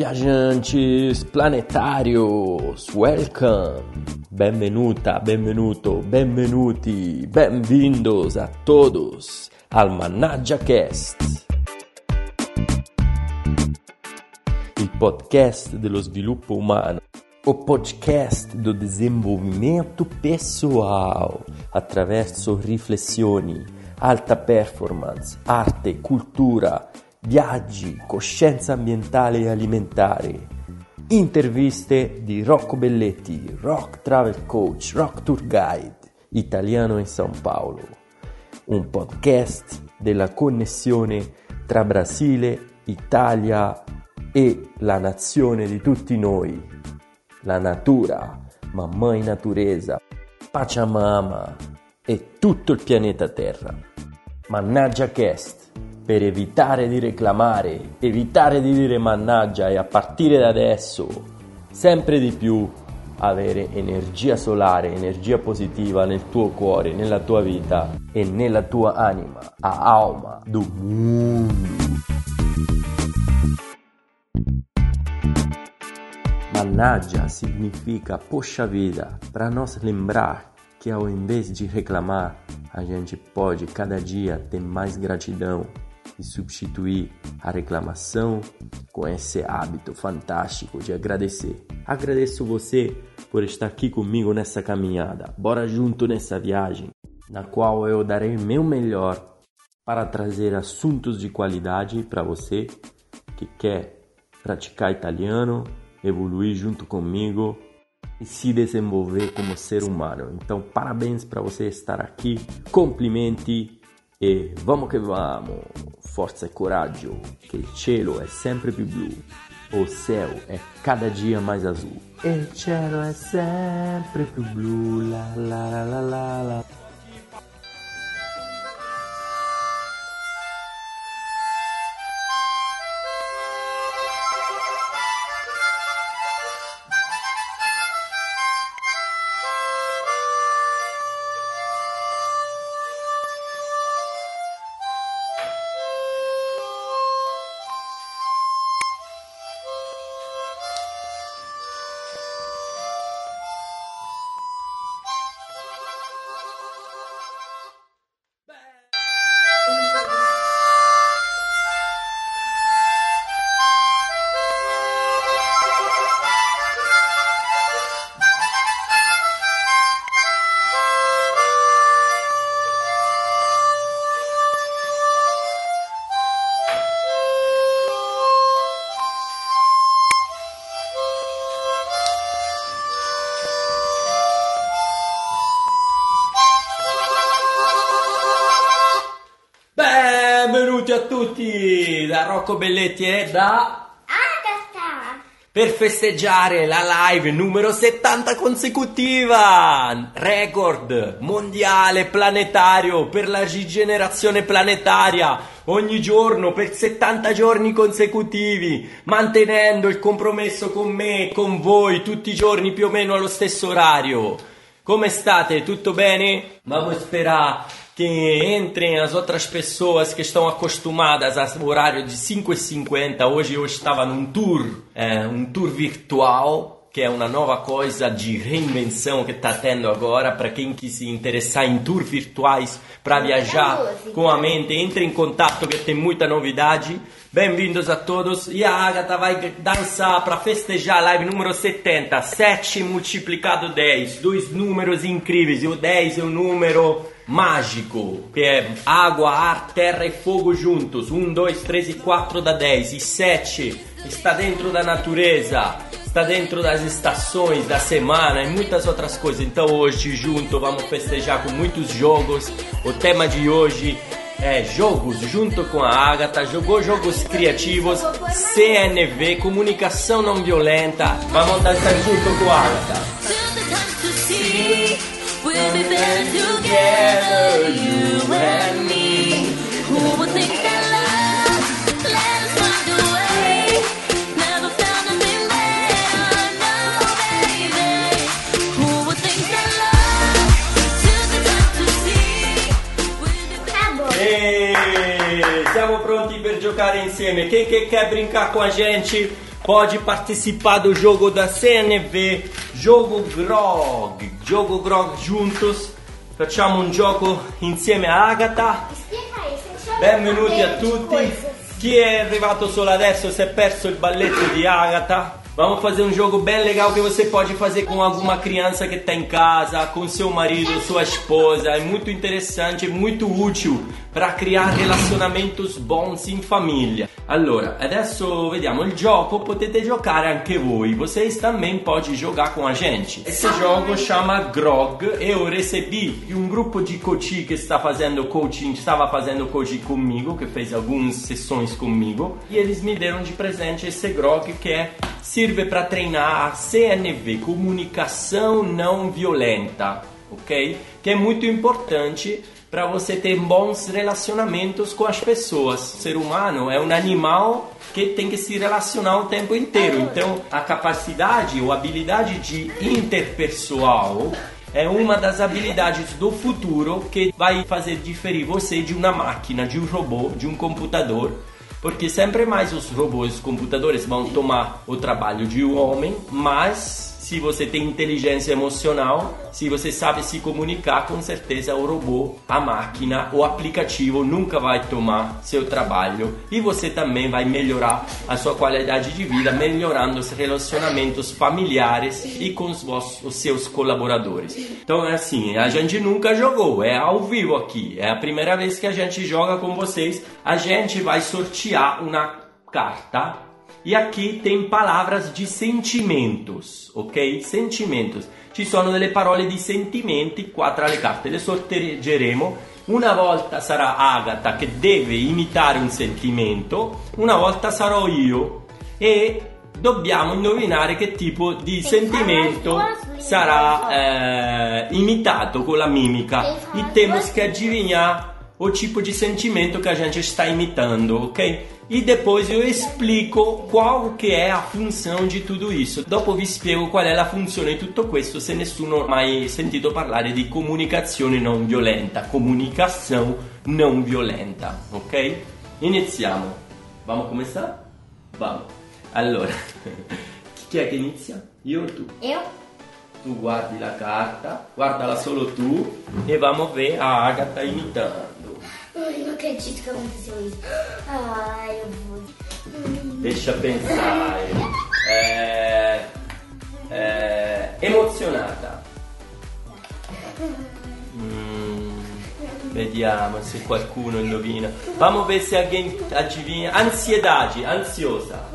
Viaggiantes planetarios, welcome, benvenuta, benvenuto, benvenuti, bem-vindos a todos al ManagiaCast, il podcast dello sviluppo umano, o podcast do desenvolvimento pessoal, attraverso riflessioni, alta performance, arte, cultura, viaggi, coscienza ambientale e alimentare, interviste di Rocco Belletti, rock travel coach, rock tour guide, italiano in São Paulo, un podcast della connessione tra Brasile, Italia e la nazione di tutti noi, la natura, Mamãe Natureza, Pachamama e tutto il pianeta Terra. ManagiaCast, per evitare di reclamare, evitare di dire mannaggia e a partire da adesso sempre di più avere energia solare, energia positiva nel tuo cuore, nella tua vita e nella tua anima, a alma do mundo. Mannaggia significa poxa vida, para nos lembrar que ao invés de reclamar, a gente pode cada dia ter mais gratidão e substituir a reclamação com esse hábito fantástico de agradecer. Agradeço você por estar aqui comigo nessa caminhada. Bora junto nessa viagem, na qual eu darei meu melhor para trazer assuntos de qualidade para você que quer praticar italiano, evoluir junto comigo e se desenvolver como ser humano. Então, parabéns para você estar aqui. Complimenti. E vamo che vamo, forza e coraggio, che il cielo è sempre più blu, o céu è cada dia mais azul. E il cielo è sempre più blu, la la la la la la. Ciao a tutti da Rocco Belletti e da Agatha per festeggiare la live numero 70 consecutiva, record mondiale planetario per la rigenerazione planetaria, ogni giorno per 70 giorni consecutivi, mantenendo il compromesso con me, con voi, tutti i giorni più o meno allo stesso orario. Come state? Tutto bene? Vamos esperar que entrem as outras pessoas que estão acostumadas ao horário de 5h50. Hoje eu estava num tour, um tour virtual, que é uma nova coisa de reinvenção que está tendo agora. Para quem que se interessar em tour virtuais para viajar com a mente, entre em contato que tem muita novidade. Bem-vindos a todos. E a Agatha vai dançar para festejar a live número 70. 7 multiplicado 10, dois números incríveis. E o 10 é um número mágico, que é água, ar, terra e fogo juntos. 1, 2, 3 e 4 dá 10. E 7 está dentro da natureza, está dentro das estações, da semana e muitas outras coisas. Então hoje junto vamos festejar com muitos jogos. O tema de hoje é jogos, junto com a Agatha, jogou jogos criativos, CNV, comunicação não violenta. Vamos dançar junto com a Agatha. We'll be better together, you and me. Who would think that love led us on the way? Never found nothing better, no baby. Who would think that love took the time to see? Eeeh, siamo pronti per giocare insieme. Chi che quer brincar com a gente? pode participar do jogo da CNV, Jogo Grog juntos. Facciamo un gioco insieme a Agatha. Benvenuti a tutti. Chi è arrivato solo adesso si è perso il balletto di Agatha. Vamos fazer um jogo bem legal que você pode fazer com alguma criança que está em casa, com seu marido, sua esposa. É muito interessante, é muito útil para criar relacionamentos bons in famiglia. Allora, adesso vediamo il gioco, potete giocare anche voi. Vocês também podem jogar com a gente. Esse jogo chama Grog. Eu recebi de um grupo de coaching que estava fazendo coaching comigo, que fez algumas sessões comigo, e eles me deram de presente esse Grog que é serve para treinar a CNV, comunicação não violenta, ok? Que é muito importante para você ter bons relacionamentos com as pessoas. O ser humano é um animal que tem que se relacionar o tempo inteiro. Então, a capacidade ou habilidade de interpessoal é uma das habilidades do futuro que vai fazer diferir você de uma máquina, de um robô, de um computador. Porque sempre mais os robôs, os computadores vão tomar o trabalho de um homem, mas se você tem inteligência emocional, se você sabe se comunicar, com certeza o robô, a máquina, o aplicativo nunca vai tomar seu trabalho. E você também vai melhorar a sua qualidade de vida, melhorando os relacionamentos familiares e com os seus colaboradores. Então é assim, a gente nunca jogou, é ao vivo aqui. É a primeira vez que a gente joga com vocês. A gente vai sortear uma carta. E aqui tem palavras de sentimentos, ok? Sentimentos. Ci sono delle parole di sentimenti qua tra le carte. Le sorteggeremo. Una volta sarà Agatha che deve imitare un sentimento, una volta sarò io. E dobbiamo indovinare che tipo di sentimento sarà imitato con la mimica. E temos que adivinhar o tipo de sentimento que a gente está imitando, ok? E depois eu explico qual que é a função de tudo isso. Dopo vi spiego qual è la funzione di tutto questo se nessuno ha mai sentito parlare di comunicazione non violenta. Comunicação não violenta, ok? Iniziamo. Vamos começar? Vamos. Allora, chi è che inizia? Io o tu? Io. Tu guardi la carta, guardala solo tu e vamos ver a Agatha imitando. Ai, non acredito che aconteceu isso. Ai, eu vou. Deixa pensare. Emozionata. Vediamo se qualcuno indovina. Vamos ver se alguém adivinha. Ansiedade, ansiosa.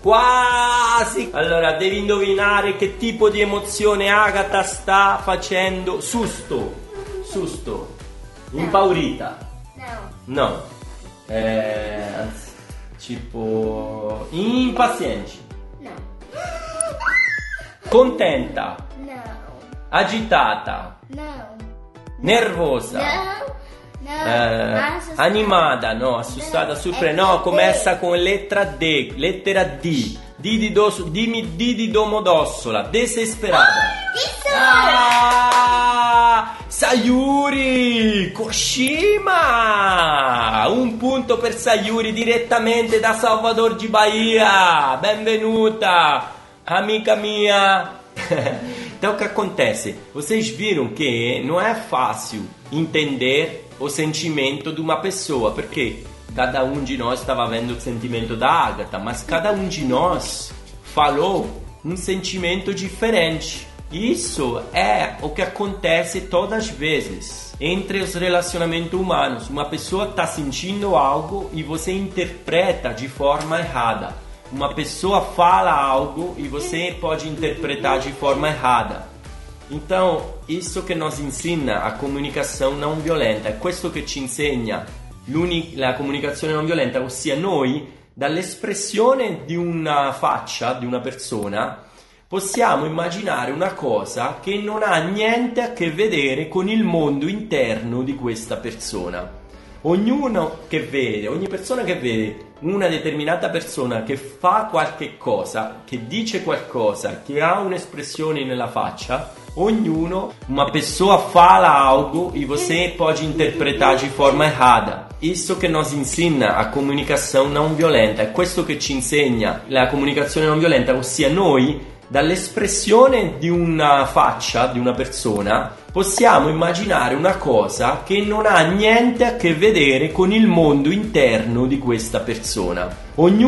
Quasi. Allora, devi indovinare che tipo di emozione Agatha sta facendo. Susto. Impaurita. No, tipo impaziente. No. Contenta. No. Agitata. No. Nervosa. No. Animada. No, assustata. Surpresa. No, começa com letra D. Lettera D. D di Domodossola. Desesperata. Sayuri Koshima! Un punto per Sayuri direttamente da Salvador di Bahia! Benvenuta, amica mia! Então o que acontece? Vocês viram que não é fácil entender o sentimento de uma pessoa, porque cada de nós estava vendo o sentimento da Agatha, mas cada de nós falou sentimento diferente. Isso é o que acontece todas as vezes entre os relacionamentos humanos. Uma pessoa está sentindo algo e você interpreta de forma errada. Uma pessoa fala algo e você pode interpretar de forma errada. Então, isso que nos ensina a comunicação não violenta. É questo que te insegna a comunicazione non violenta, ossia noi, dall'espressione di una faccia, di una persona, possiamo immaginare una cosa che non ha niente a che vedere con il mondo interno di questa persona. Ogni persona che vede una determinata persona che fa qualche cosa, che dice qualcosa, che ha un'espressione nella faccia, ognuno, una pessoa fala algo e você pode interpretar de forma errada. isso que nos ensina a comunicação não violenta, é questo che ci insegna la comunicazione non violenta, ossia noi dall'espressione di una faccia, di una persona, possiamo immaginare una cosa che non ha niente a che vedere con il mondo interno di questa persona. Ogni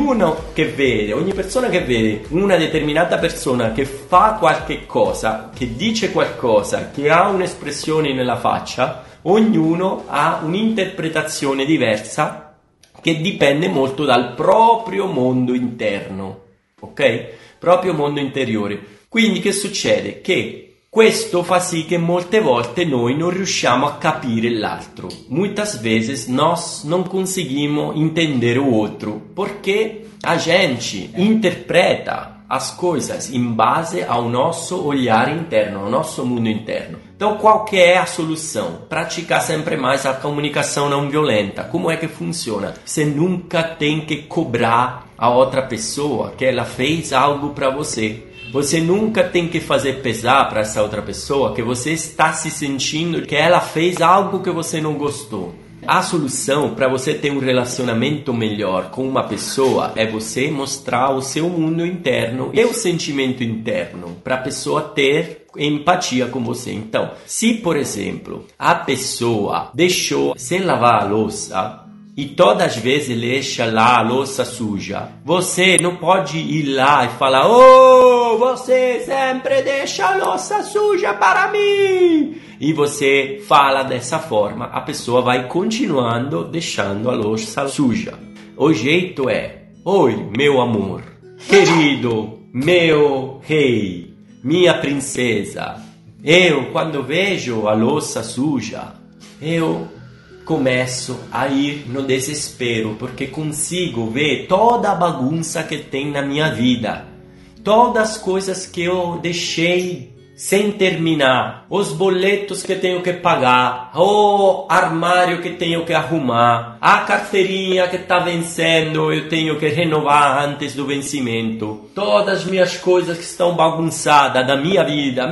persona che vede una determinata persona che fa qualche cosa, che dice qualcosa, che ha un'espressione nella faccia, ognuno ha un'interpretazione diversa che dipende molto dal proprio mondo interno, ok? Proprio mondo interiore. Quindi che succede? Che questo fa sì che molte volte noi non riusciamo a capire l'altro. Muitas vezes nós não conseguimos entender o outro, porque a gente interpreta as coisas em base ao nosso olhar interno, ao nosso mundo interno. Então, qual que é a solução? Praticar sempre mais a comunicação não violenta. Como é que funciona? Você nunca tem que cobrar a outra pessoa que ela fez algo para você. Você nunca tem que fazer pesar para essa outra pessoa que você está se sentindo que ela fez algo que você não gostou. A solução para você ter um relacionamento melhor com uma pessoa é você mostrar o seu mundo interno e o sentimento interno para a pessoa ter empatia com você. Então, se por exemplo a pessoa deixou sem lavar a louça e todas as vezes deixa lá a louça suja, você não pode ir lá e falar: "Oh, você sempre deixa a louça suja para mim!" E você fala dessa forma, a pessoa vai continuando deixando a louça suja. O jeito é: "Oi, meu amor, querido, meu rei, minha princesa, eu quando vejo a louça suja, eu começo a ir no desespero porque consigo ver toda a bagunça que tem na minha vida, todas as coisas que eu deixei sem terminar, os boletos que tenho que pagar, o armário que tenho que arrumar, a carteirinha que está vencendo, eu tenho que renovar antes do vencimento, todas as minhas coisas que estão bagunçadas da minha vida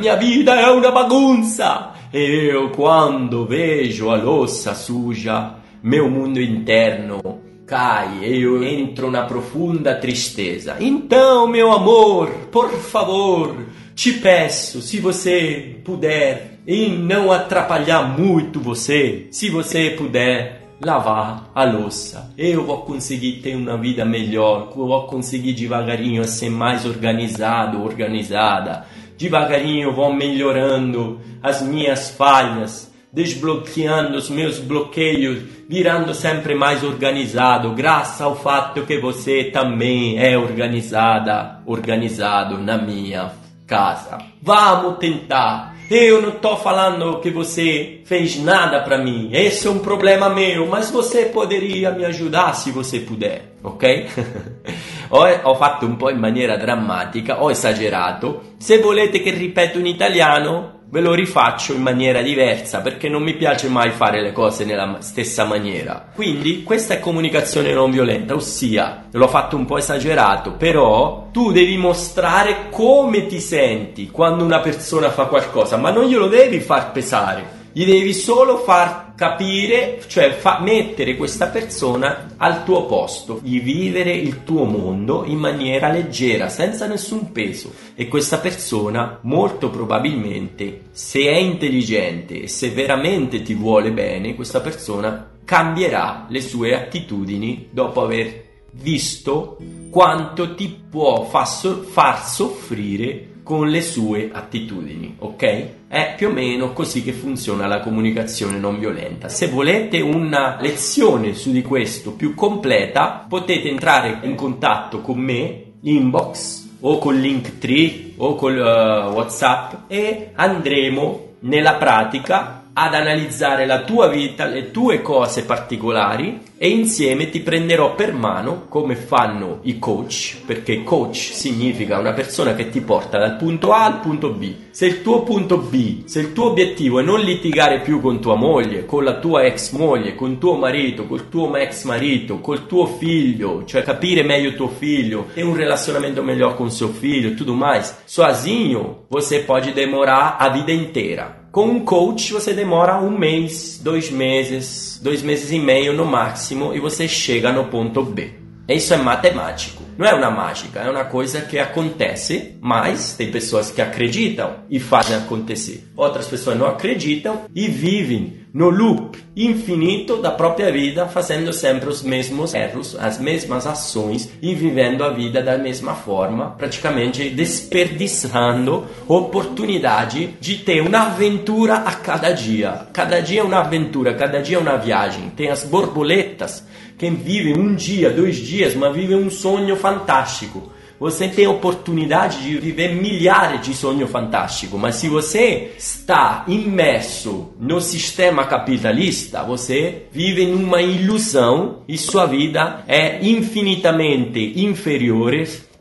é uma bagunça. Eu, quando vejo a louça suja, meu mundo interno cai, eu entro na profunda tristeza. Então, meu amor, por favor, te peço, se você puder, e não atrapalhar muito você, se você puder lavar a louça, eu vou conseguir ter uma vida melhor, eu vou conseguir devagarinho ser mais organizado, organizada, devagarinho vou melhorando as minhas falhas, desbloqueando os meus bloqueios, virando sempre mais organizado, graças ao fato que você também é organizada, organizado na minha casa. Vamos tentar. Eu não tô falando que você fez nada para mim, esse é um problema meu, mas você poderia me ajudar se você puder, ok?" Ho fatto un po' in maniera drammatica, ho esagerato. Se volete che ripeto in italiano, ve lo rifaccio in maniera diversa, perché non mi piace mai fare le cose nella stessa maniera. Quindi questa è comunicazione non violenta, ossia, l'ho fatto un po' esagerato, però tu devi mostrare come ti senti quando una persona fa qualcosa, ma non glielo devi far pesare, gli devi solo far capire, cioè mettere questa persona al tuo posto, di vivere il tuo mondo in maniera leggera, senza nessun peso. E questa persona molto probabilmente, se è intelligente e se veramente ti vuole bene, questa persona cambierà le sue attitudini dopo aver visto quanto ti può far soffrire con le sue attitudini, ok? È più o meno così che funziona la comunicazione non violenta. Se volete una lezione su di questo più completa, potete entrare in contatto con me, inbox, o con Linktree, o con WhatsApp, e andremo nella pratica ad analizzare la tua vita, le tue cose particolari, e insieme ti prenderò per mano come fanno i coach, perché coach significa una persona che ti porta dal punto A al punto B. Se il tuo punto B, se il tuo obiettivo è non litigare più con tua moglie, con la tua ex moglie, con tuo marito, col tuo ex marito, col tuo figlio, cioè capire meglio tuo figlio, ter un relacionamento melhor com seu filho, tudo mais, sozinho você pode demorar a vida inteira. Com um coach você demora 1 mês, 2 meses, 2 meses e meio no máximo e você chega no ponto B. Isso é matemático, não é uma mágica, é uma coisa que acontece, mas tem pessoas que acreditam e fazem acontecer. Outras pessoas não acreditam e vivem no loop infinito da própria vida, fazendo sempre os mesmos erros, as mesmas ações e vivendo a vida da mesma forma, praticamente desperdiçando a oportunidade de ter uma aventura a cada dia. Cada dia é uma aventura, cada dia é uma viagem. Tem as borboletas que vivem 1 dia, 2 dias, mas vivem um sonho fantástico. Você tem a oportunidade de viver milhares de sonhos fantásticos, mas se você está imerso no sistema capitalista, você vive numa ilusão e sua vida é infinitamente inferior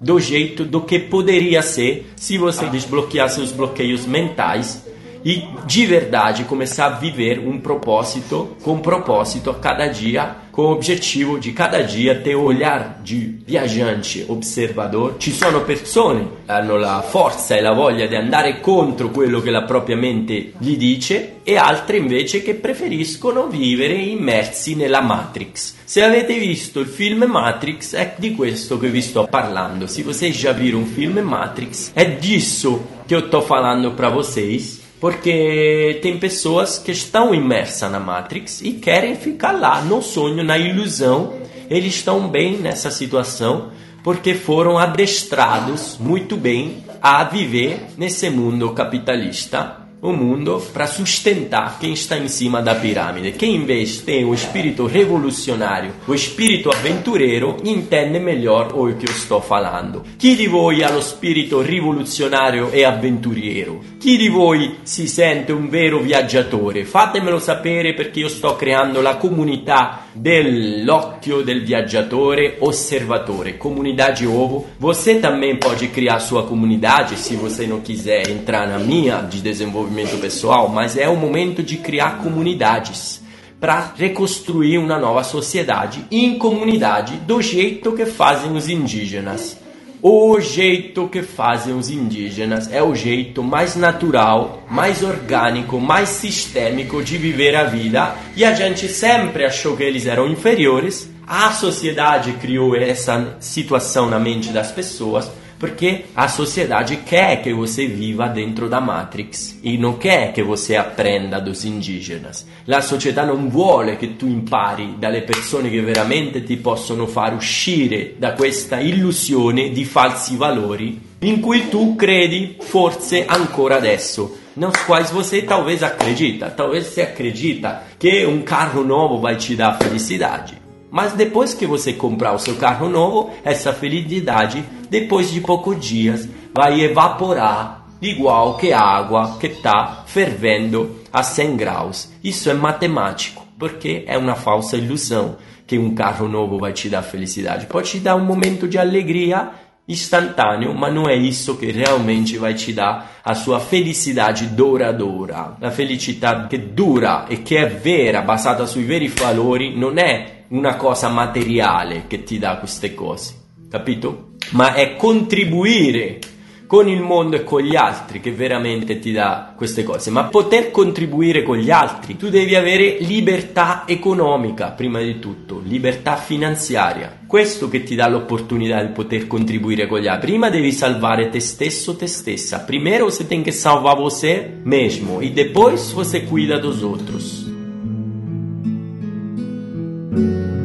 do jeito do que poderia ser se você desbloqueasse os bloqueios mentais e de verdade começar a viver um propósito, com propósito a cada dia, com o objetivo de cada dia ter o olhar di viaggiante, osservador. Ci sono persone che hanno la forza e la voglia di andare contro quello che la propria mente gli dice e altre invece che preferiscono vivere immersi nella Matrix. Se avete visto il film Matrix è di questo che vi sto parlando. Se você já viram um filme Matrix è disso che io sto falando para vocês. Porque tem pessoas que estão imersas na Matrix e querem ficar lá no sonho, na ilusão. Eles estão bem nessa situação porque foram adestrados muito bem a viver nesse mundo capitalista. Um mundo para sustentar quem está em cima da pirâmide. Quem em vez tem o espírito revolucionário, o espírito aventureiro, entende melhor o que eu estou falando. Chi di voi ha lo spirito rivoluzionario e avventuriero? Chi di voi si sente un vero viaggiatore? Fatemelo sapere perché io sto creando la comunità dell'occhio del viaggiatore osservatore, comunità di ovo. Você também pode criar sua comunidade se você não quiser entrar na minha de desenvolvimento pessoal, mas é o momento de criar comunidades para reconstruir uma nova sociedade em comunidade do jeito que fazem os indígenas. O jeito que fazem os indígenas é o jeito mais natural, mais orgânico, mais sistêmico de viver a vida. E a gente sempre achou que eles eram inferiores. A sociedade criou essa situação na mente das pessoas, porque a sociedade quer que você viva dentro da Matrix e não quer que você aprenda dos indígenas. La società non vuole che tu impari dalle persone che veramente ti possono far uscire da questa illusione di falsi valori in cui tu credi forse ancora adesso, nos quais você talvez acredita. Talvez você acredita que um carro novo vai te dar felicidade. Mas depois que você comprar o seu carro novo, essa felicidade, depois de poucos dias, vai evaporar, igual que água que está fervendo a 100 graus. Isso é matemático, porque é uma falsa ilusão que um carro novo vai te dar felicidade. Pode te dar um momento de alegria instantâneo, mas não é isso que realmente vai te dar a sua felicidade duradoura. A felicidade que dura e que é vera, basata sui veri valori, não é una cosa materiale che ti dà queste cose, capito? Ma è contribuire con il mondo e con gli altri che veramente ti dà queste cose. Ma poter contribuire con gli altri, tu devi avere libertà economica, prima di tutto, libertà finanziaria. Questo che ti dà l'opportunità di poter contribuire con gli altri. Prima devi salvare te stesso, te stessa. Primeiro você tem que salvar você mesmo e depois você cuida dos outros. Thank you.